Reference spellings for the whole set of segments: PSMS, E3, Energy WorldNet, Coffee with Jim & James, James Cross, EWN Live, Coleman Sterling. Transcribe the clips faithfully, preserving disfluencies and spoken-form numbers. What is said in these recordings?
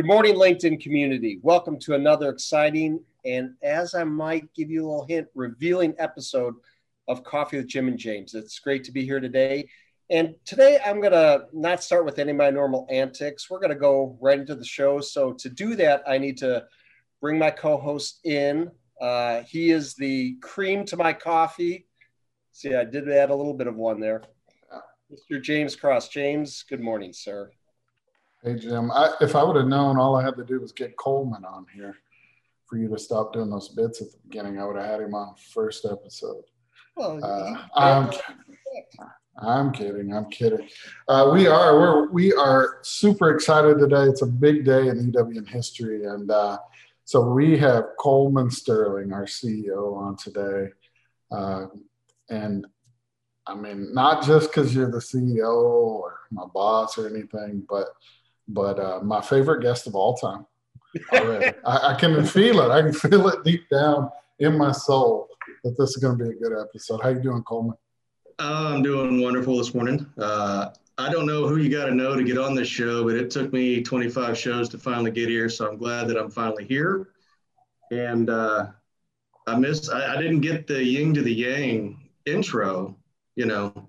Good morning, LinkedIn community. Welcome to another exciting and, as I might give you a little hint, revealing episode of Coffee with Jim and James. It's great to be here today. And today I'm going to not start with any of my normal antics. We're going to go right into the show. So to do that, I need to bring my co-host in. Uh, he is the cream to my coffee. See, I did add a little bit of one there. Mister James Cross. James, good morning, sir. Hey, Jim. I, if I would have known all I had to do was get Coleman on here for you to stop doing those bits at the beginning, I would have had him on first episode. Well, uh, I'm, kidding. I'm kidding. I'm kidding. Uh, we are. We're, we are super excited today. It's a big day in E W N history. And uh, so we have Coleman Sterling, our C E O, on today. Uh, and I mean, not just because you're the C E O or my boss or anything, but but uh, my favorite guest of all time. Already. I, I can feel it. I can feel it deep down in my soul that this is going to be a good episode. How you doing, Coleman? I'm doing wonderful this morning. Uh, I don't know who you got to know to get on this show, but it took me twenty-five shows to finally get here, so I'm glad that I'm finally here. And uh, I miss. I, I didn't get the yin to the yang intro, you know.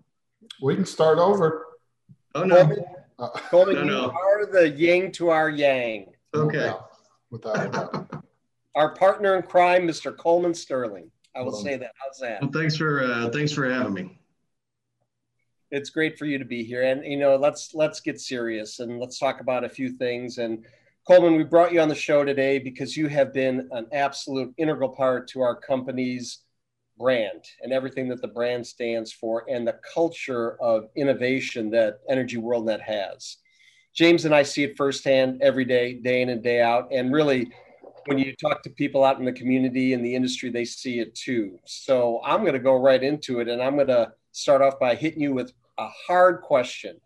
We can start over. Oh, no. Coleman, uh, Coleman, no, no. You are the yin to our yang. Okay. Without, without, without. Our partner in crime, Mister Coleman Sterling. I will well, say that. How's that? Well, thanks for uh, thanks for having me. It's great for you to be here, and you know, let's let's get serious and let's talk about a few things. And Coleman, we brought you on the show today because you have been an absolute integral part to our company's brand and everything that the brand stands for, and the culture of innovation that Energy WorldNet has. James and I see it firsthand every day, day in and day out, and really, when you talk to people out in the community and the industry, they see it too. So I'm going to go right into it, and I'm going to start off by hitting you with a hard question.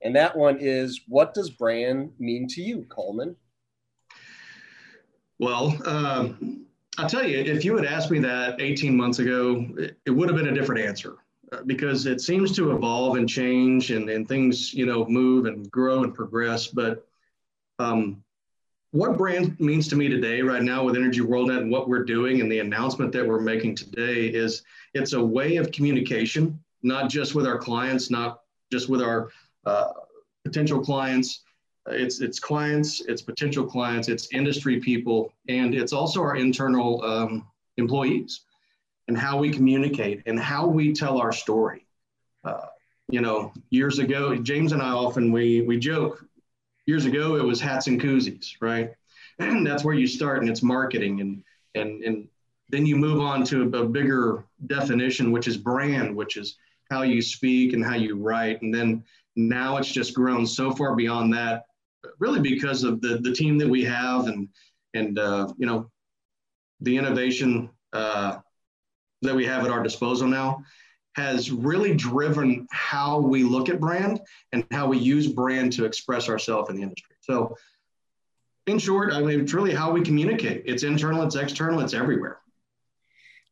And that one is, what does brand mean to you, Coleman? Well, um, I'll tell you, if you had asked me that eighteen months ago, it, it would have been a different answer, because it seems to evolve and change, and, and things, you know, move and grow and progress. But um, what brand means to me today, right now, with Energy WorldNet and what we're doing and the announcement that we're making today, is it's a way of communication, not just with our clients, not just with our uh, potential clients. It's, it's clients, it's potential clients, it's industry people, and it's also our internal um, employees, and how we communicate and how we tell our story. Uh, you know, years ago, James and I often, we, we joke, years ago, it was hats and koozies, right? And that's where you start, and it's marketing. And, and, and then you move on to a bigger definition, which is brand, which is how you speak and how you write. And then now it's just grown so far beyond that, really, because of the, the team that we have, and, and uh, you know, the innovation uh, that we have at our disposal now has really driven how we look at brand and how we use brand to express ourselves in the industry. So in short, I mean, it's really how we communicate. It's internal, it's external, it's everywhere.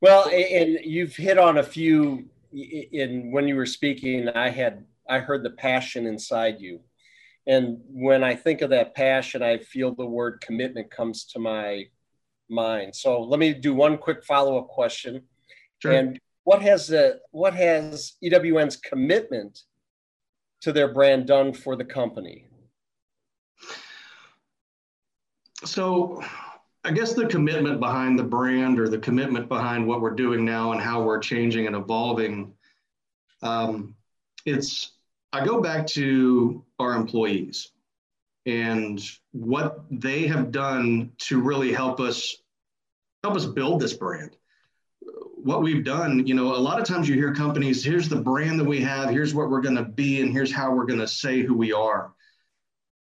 Well, and you've hit on a few in when you were speaking. I had, I heard the passion inside you. And when I think of that passion, I feel the word commitment comes to my mind. So let me do one quick follow-up question. Sure. And What has the what has E W N's commitment to their brand done for the company? So I guess the commitment behind the brand, or the commitment behind what we're doing now and how we're changing and evolving, um, it's, I go back to our employees and what they have done to really help us help us build this brand. What we've done, you know, a lot of times you hear companies, here's the brand that we have, here's what we're going to be, and here's how we're going to say who we are.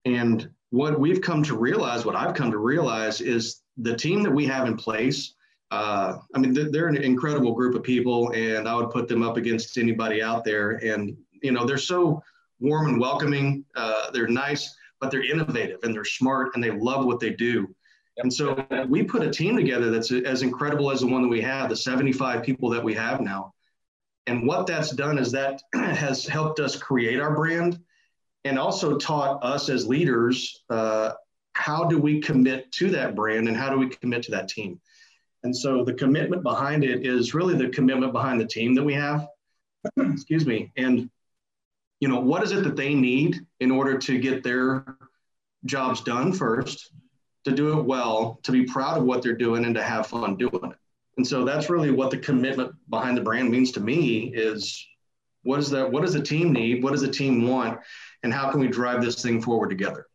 And what we've come to realize, what I've come to realize, is the team that we have in place, uh, I mean, they're, they're an incredible group of people, and I would put them up against anybody out there. And, you know, they're so warm and welcoming, uh, they're nice, but they're innovative, and they're smart, and they love what they do. And so we put a team together that's as incredible as the one that we have, the seventy-five people that we have now. And what that's done is that has helped us create our brand, and also taught us as leaders uh, how do we commit to that brand and how do we commit to that team? And so the commitment behind it is really the commitment behind the team that we have. Excuse me. And, you know, what is it that they need in order to get their jobs done first, to do it well, to be proud of what they're doing, and to have fun doing it. And so that's really what the commitment behind the brand means to me is what is that, what does the team need? What does the team want? And how can we drive this thing forward together?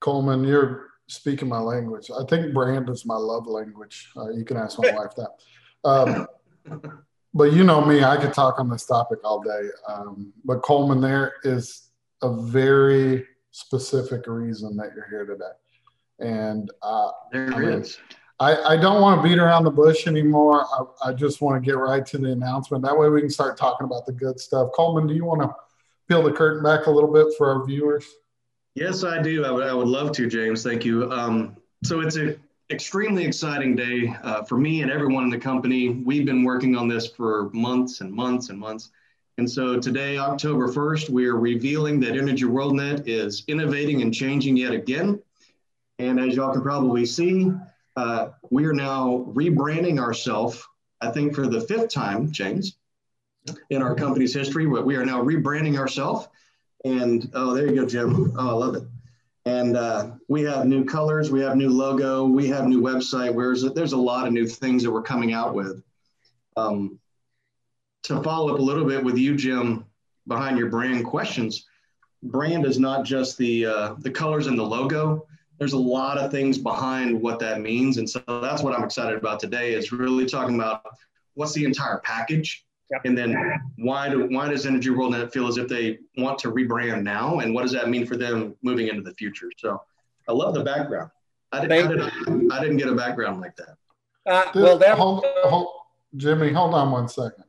Coleman, you're speaking my language. I think brand is my love language. Uh, you can ask my wife that. Um, but you know me, I could talk on this topic all day. Um, but Coleman, there is a very specific reason that you're here today. And uh, there I, mean, is. I, I don't want to beat around the bush anymore. I, I just want to get right to the announcement. That way we can start talking about the good stuff. Coleman, do you want to peel the curtain back a little bit for our viewers? Yes, I do. I would, I would love to, James. Thank you. Um, so it's an extremely exciting day uh, for me and everyone in the company. We've been working on this for months and months and months. And so today, October first, we are revealing that Energy WorldNet is innovating and changing yet again. And as y'all can probably see, uh, we are now rebranding ourselves, I think for the fifth time, James, in our company's history. We are now rebranding ourselves. And, oh, there you go, Jim. Oh, I love it. And uh, we have new colors. We have new logo. We have new website. Where's it? There's a lot of new things that we're coming out with. Um, to follow up a little bit with you, Jim, behind your brand questions, brand is not just the, uh, the colors and the logo. There's a lot of things behind what that means. And so that's what I'm excited about today is really talking about what's the entire package. And then why do why does Energy WorldNet feel as if they want to rebrand now? And what does that mean for them moving into the future? So I love the background. I, did, I, did, I didn't get a background like that. Uh, did, well, that hold, hold, Jimmy, hold on one second.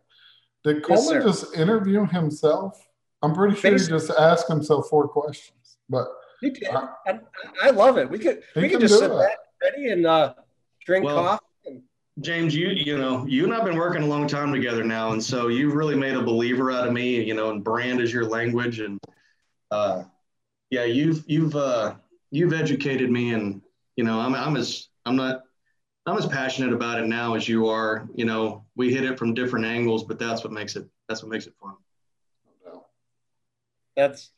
Did Coleman yes, just interview himself? I'm pretty sure Basically. he just asked himself four questions. But he did. I, I, I love it. We could we could just sit back ready and uh, drink well, coffee. James, you you know, you and I've been working a long time together now, and so you've really made a believer out of me, you know, and brand is your language, and uh, yeah, you've you've uh, you've educated me, and you know, I'm I'm as I'm not I'm as passionate about it now as you are. You know, we hit it from different angles, but that's what makes it that's what makes it fun. That's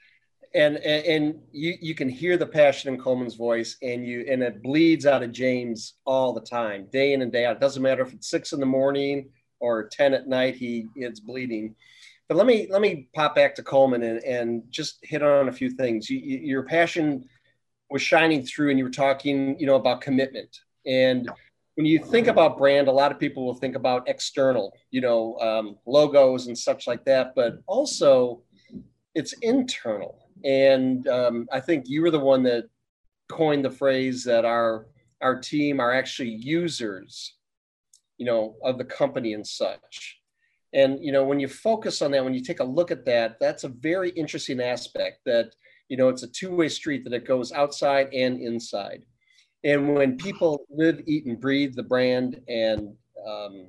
and and, and you you can hear the passion in Coleman's voice, and you and it bleeds out of James all the time, day in and day out. It doesn't matter if it's six in the morning or ten at night, he it's bleeding. But let me let me pop back to Coleman and, and just hit on a few things. You, you, your passion was shining through, and you were talking, you know, about commitment. And when you think about brand, a lot of people will think about external, you know, um, logos and such like that, but also it's internal. And um, I think you were the one that coined the phrase that our our team are actually users, you know, of the company and such. And, you know, when you focus on that, when you take a look at that, that's a very interesting aspect that, you know, it's a two-way street that it goes outside and inside. And when people live, eat, and breathe the brand and, um,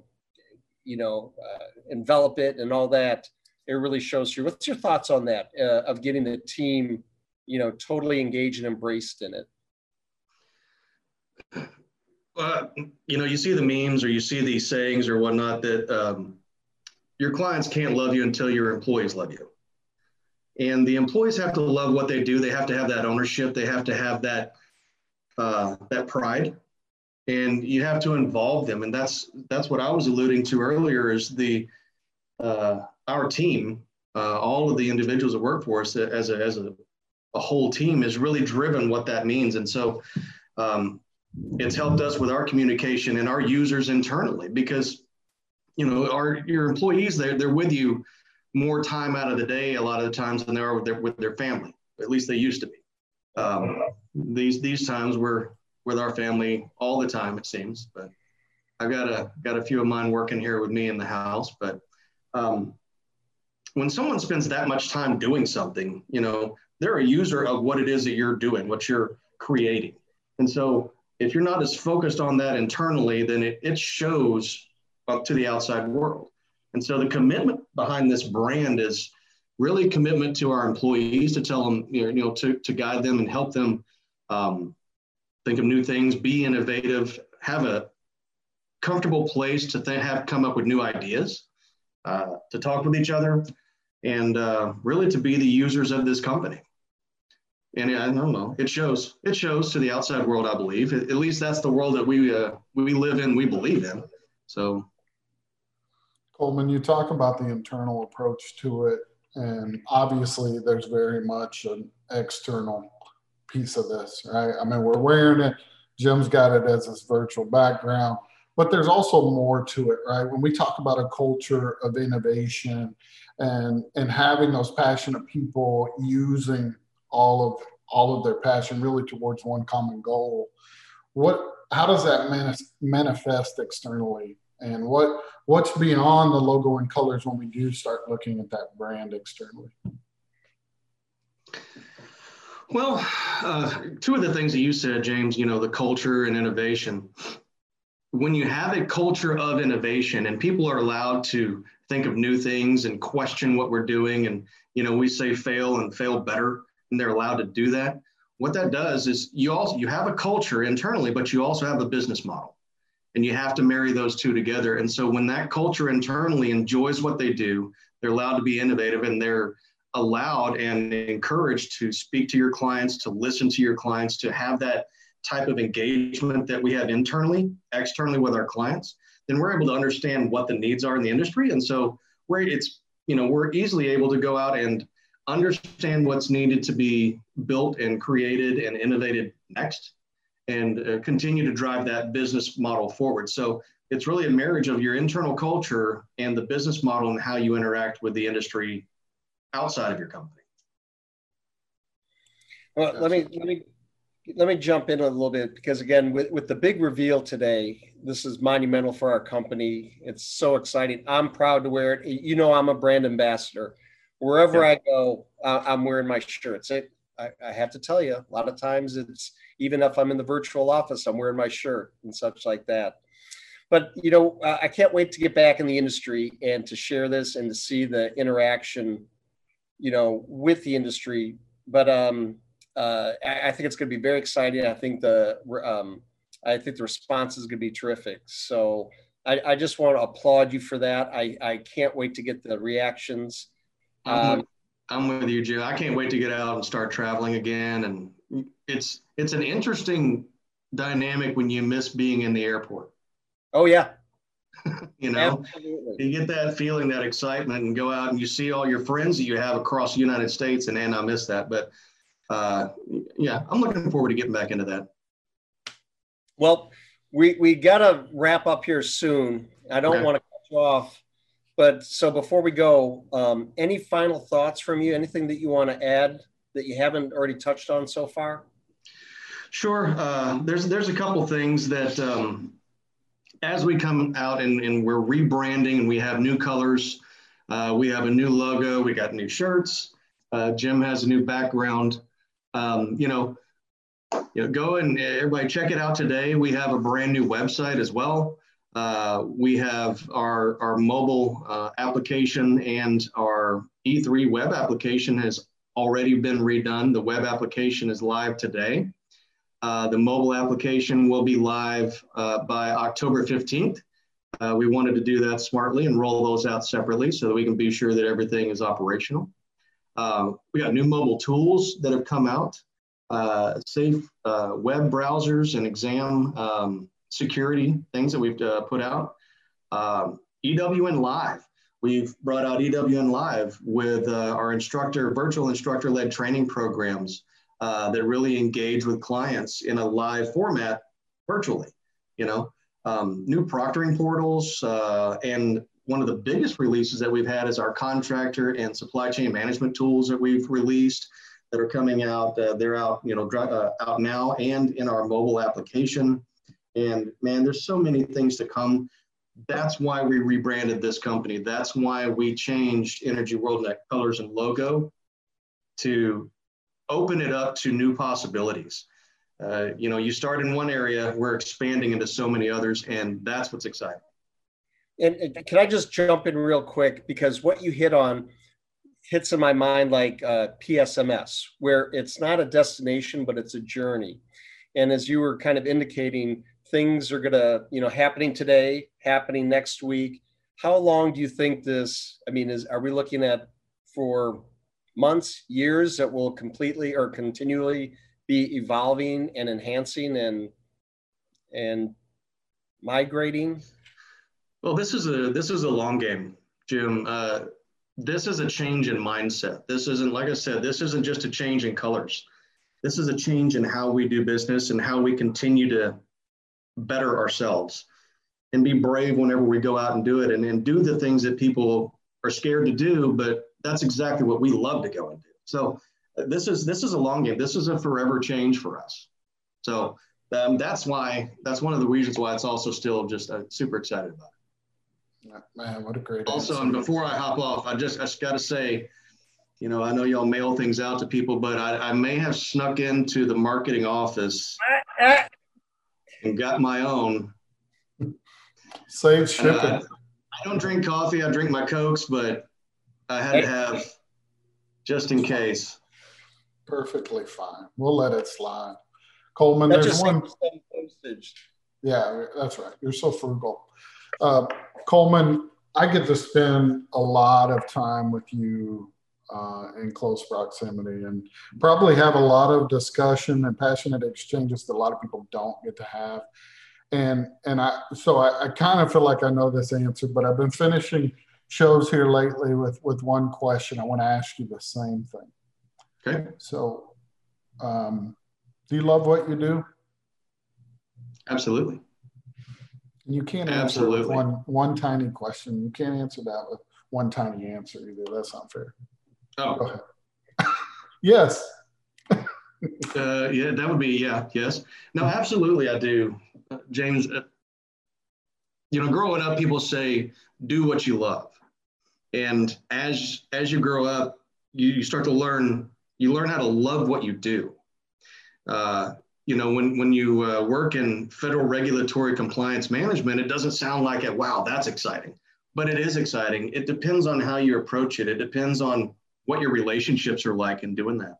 you know, uh, envelop it and all that, it really shows through. What's your thoughts on that, uh, of getting the team, you know, totally engaged and embraced in it? Well, you know, you see the memes or you see these sayings or whatnot that um, your clients can't love you until your employees love you. And the employees have to love what they do. They have to have that ownership. They have to have that, uh, that pride. And you have to involve them. And that's, that's what I was alluding to earlier is the, uh, our team, uh, all of the individuals that work for us as a, as a, a whole team is really driven what that means. And so um, it's helped us with our communication and our users internally because, you know, our, your employees, they're, they're with you more time out of the day a lot of the times than they are with their, with their family. At least they used to be. Um, these these times we're with our family all the time, it seems. But I've got a, got a few of mine working here with me in the house. But um, when someone spends that much time doing something, you know, they're a user of what it is that you're doing, what you're creating. And so if you're not as focused on that internally, then it, it shows up to the outside world. And so the commitment behind this brand is really commitment to our employees to tell them, you know, to, to guide them and help them um, think of new things, be innovative, have a comfortable place to th- have come up with new ideas, uh, to talk with each other, and uh, really to be the users of this company. And I don't know, it shows, it shows to the outside world, I believe. At least that's the world that we, uh, we live in, we believe in, so. Coleman, you talk about the internal approach to it, and obviously there's very much an external piece of this, right? I mean, we're wearing it, Jim's got it as his virtual background, but there's also more to it, right? When we talk about a culture of innovation and, and having those passionate people using all of all of their passion really towards one common goal, what how does that manis- manifest externally, and what what's beyond the logo and colors when we do start looking at that brand externally? Well, uh, two of the things that you said, James, you know, the culture and innovation. When you have a culture of innovation and people are allowed to think of new things and question what we're doing, and, you know, we say fail and fail better, and they're allowed to do that. What that does is you also, you have a culture internally, but you also have a business model, and you have to marry those two together. And so when that culture internally enjoys what they do, they're allowed to be innovative, and they're allowed and encouraged to speak to your clients, to listen to your clients, to have that type of engagement that we have internally, externally with our clients, then we're able to understand what the needs are in the industry. And so we're, it's, you know, we're easily able to go out and understand what's needed to be built and created and innovated next, and uh, continue to drive that business model forward. So it's really a marriage of your internal culture and the business model and how you interact with the industry outside of your company. Well, let me, let me, let me jump in a little bit, because again, with, with the big reveal today, this is monumental for our company. It's so exciting. I'm proud to wear it. You know, I'm a brand ambassador. Wherever yeah. I go, uh, I'm wearing my shirts. It, I, I have to tell you, a lot of times it's, even if I'm in the virtual office, I'm wearing my shirt and such like that. But, you know, uh, I can't wait to get back in the industry and to share this and to see the interaction, you know, with the industry. But um, uh, I, I think it's going to be very exciting. I think the um, I think the response is going to be terrific. So I, I just want to applaud you for that. I, I can't wait to get the reactions. I'm with, I'm with you, Jim. I can't wait to get out and start traveling again. And it's it's an interesting dynamic when you miss being in the airport. Oh, yeah. You know, absolutely. You get that feeling, that excitement, and go out and you see all your friends that you have across the United States. And, and I miss that. But, uh, yeah, I'm looking forward to getting back into that. Well, we, we got to wrap up here soon. I don't okay. want to cut you off. But so before we go, um, any final thoughts from you? Anything that you want to add that you haven't already touched on so far? Sure. Uh, there's there's a couple things that um, as we come out and, and we're rebranding and we have new colors, uh, we have a new logo, we got new shirts. Uh, Jim has a new background. Um, you know, you know, go and everybody check it out today. We have a brand new website as well. Uh, we have our, our mobile uh, application, and our E three web application has already been redone. The web application is live today. Uh, the mobile application will be live uh, by October fifteenth. Uh, we wanted to do that smartly and roll those out separately so that we can be sure that everything is operational. Uh, we got new mobile tools that have come out, uh, safe uh, web browsers and exam um, security things that we've uh, put out. Um, E W N Live. We've brought out E W N Live with uh, our instructor, virtual instructor-led training programs uh, that really engage with clients in a live format virtually, you know. Um, new proctoring portals, uh, and one of the biggest releases that we've had is our contractor and supply chain management tools that we've released that are coming out. Uh, they're out, you know, uh, out now and in our mobile application. And man, there's so many things to come. That's why we rebranded this company. That's why we changed Energy WorldNet colors and logo to open it up to new possibilities. Uh, you know, you start in one area, we're expanding into so many others, and that's what's exciting. And, and can I just jump in real quick? Because what you hit on, hits in my mind like uh, P S M S, where it's not a destination, but it's a journey. And as you were kind of indicating, things are gonna, you know, happening today, happening next week. How long do you think this, I mean, is, are we looking at for months, years that will completely or continually be evolving and enhancing and and migrating? Well, this is a this is a long game, Jim. Uh, this is a change in mindset. This isn't, like I said, this isn't just a change in colors. This is a change in how we do business and how we continue to better ourselves and be brave whenever we go out and do it, and then do the things that people are scared to do, but that's exactly what we love to go and do. So this is this is a long game. This is a forever change for us. So um, that's why, that's one of the reasons why it's also still just uh, super excited about it. Man, what a great also answer. And before I hop off, I just I just got to say, you know, I know y'all mail things out to people, but I, I may have snuck into the marketing office and got my own. Save shipping. Uh, I don't drink coffee. I drink my Cokes, but I had to have, just in case. Perfectly fine. We'll let it slide. Coleman, that there's one. Yeah, that's right. You're so frugal. Uh, Coleman, I get to spend a lot of time with you Uh, in close proximity, and probably have a lot of discussion and passionate exchanges that a lot of people don't get to have. And and I so I, I kind of feel like I know this answer, but I've been finishing shows here lately with with one question. I want to ask you the same thing. Okay. So, um, do you love what you do? Absolutely. You can't answer Absolutely. With one one tiny question. You can't answer that with one tiny answer either. That's not fair. Oh, yes. uh, yeah, that would be, yeah, yes. No, absolutely I do. Uh, James, uh, you know, growing up, people say, do what you love. And as, as you grow up, you, you start to learn, you learn how to love what you do. Uh, you know, when, when you uh, work in federal regulatory compliance management, it doesn't sound like it, wow, that's exciting. But it is exciting. It depends on how you approach it. It depends on what your relationships are like in doing that.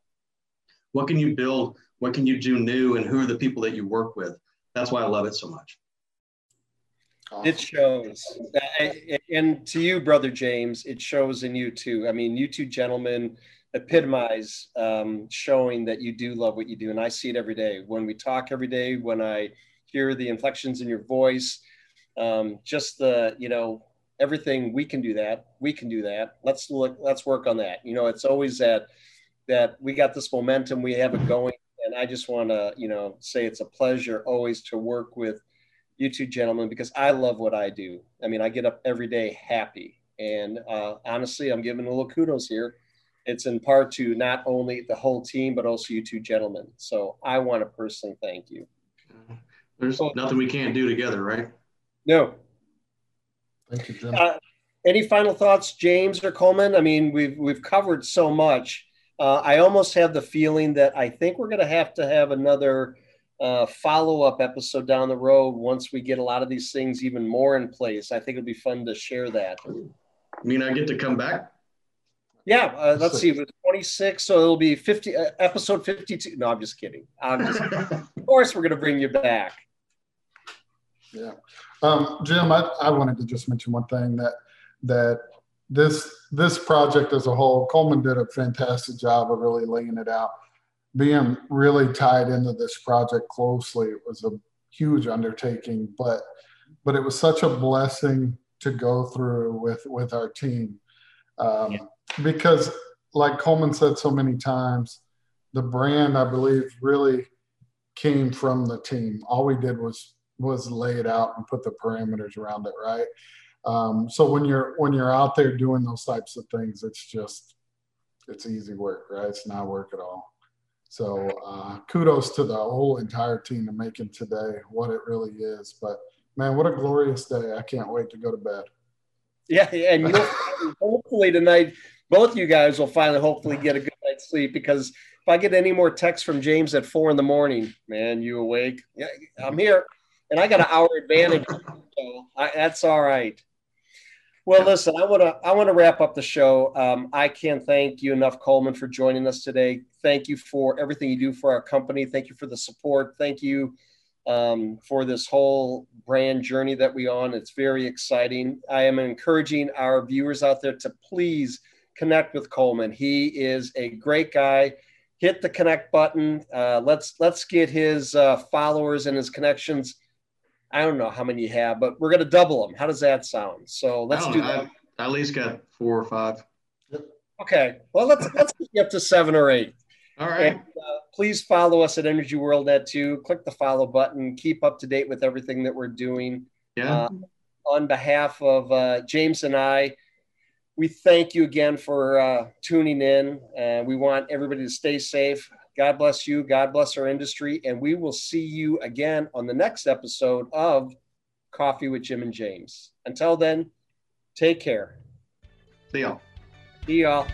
What can you build? What can you do new? And who are the people that you work with? That's why I love it so much. Awesome. It shows. And to you, Brother James, it shows in you too. I mean, you two gentlemen epitomize um, showing that you do love what you do. And I see it every day. When we talk every day, when I hear the inflections in your voice, um, just the, you know, everything, we can do that. We can do that. Let's look, let's work on that. You know, it's always that, that we got this momentum, we have it going. And I just want to, you know, say it's a pleasure always to work with you two gentlemen, because I love what I do. I mean, I get up every day happy. And uh, honestly, I'm giving a little kudos here. It's in part to not only the whole team, but also you two gentlemen. So I want to personally thank you. There's so, nothing we can't do together, right? No. Thank you, Jim. Uh, any final thoughts, James or Coleman? I mean, we've we've covered so much. Uh, I almost have the feeling that I think we're going to have to have another uh, follow-up episode down the road once we get a lot of these things even more in place. I think it'd be fun to share that. You mean I get to come back? Yeah. Uh, let's see. It was twenty-six, so it'll be fifty. Uh, episode fifty-two. No, I'm just kidding. I'm just kidding. Of course, we're going to bring you back. Yeah. Um, Jim, I, I wanted to just mention one thing that that this this project as a whole, Coleman did a fantastic job of really laying it out. Being really tied into this project closely, it was a huge undertaking, but but it was such a blessing to go through with with our team, um, yeah. because, like Coleman said so many times, the brand, I believe, really came from the team. All we did was was laid out and put the parameters around it, right? Um, so when you're when you're out there doing those types of things, it's just it's easy work, right? It's not work at all. So uh, kudos to the whole entire team to making today what it really is. But man, what a glorious day! I can't wait to go to bed. Yeah, and you'll, hopefully tonight, both you guys will finally hopefully get a good night's sleep, because if I get any more texts from James at four in the morning, man, you awake? Yeah, I'm here. And I got an hour advantage, so I, that's all right. Well, listen, I want to I want to wrap up the show. Um, I can't thank you enough, Coleman, for joining us today. Thank you for everything you do for our company. Thank you for the support. Thank you um, for this whole brand journey that we're on. It's very exciting. I am encouraging our viewers out there to please connect with Coleman. He is a great guy. Hit the connect button. Uh, let's let's get his uh, followers and his connections. I don't know how many you have, but we're going to double them. How does that sound? So let's do that. I at least got four or five. Okay. Well, let's let's get up to seven or eight. All right. And, uh, please follow us at Energy WorldNet too. Click the follow button. Keep up to date with everything that we're doing. Yeah. Uh, on behalf of uh, James and I, we thank you again for uh, tuning in. Uh, we want everybody to stay safe. God bless you. God bless our industry. And we will see you again on the next episode of Coffee with Jim and James. Until then, take care. See y'all. See y'all.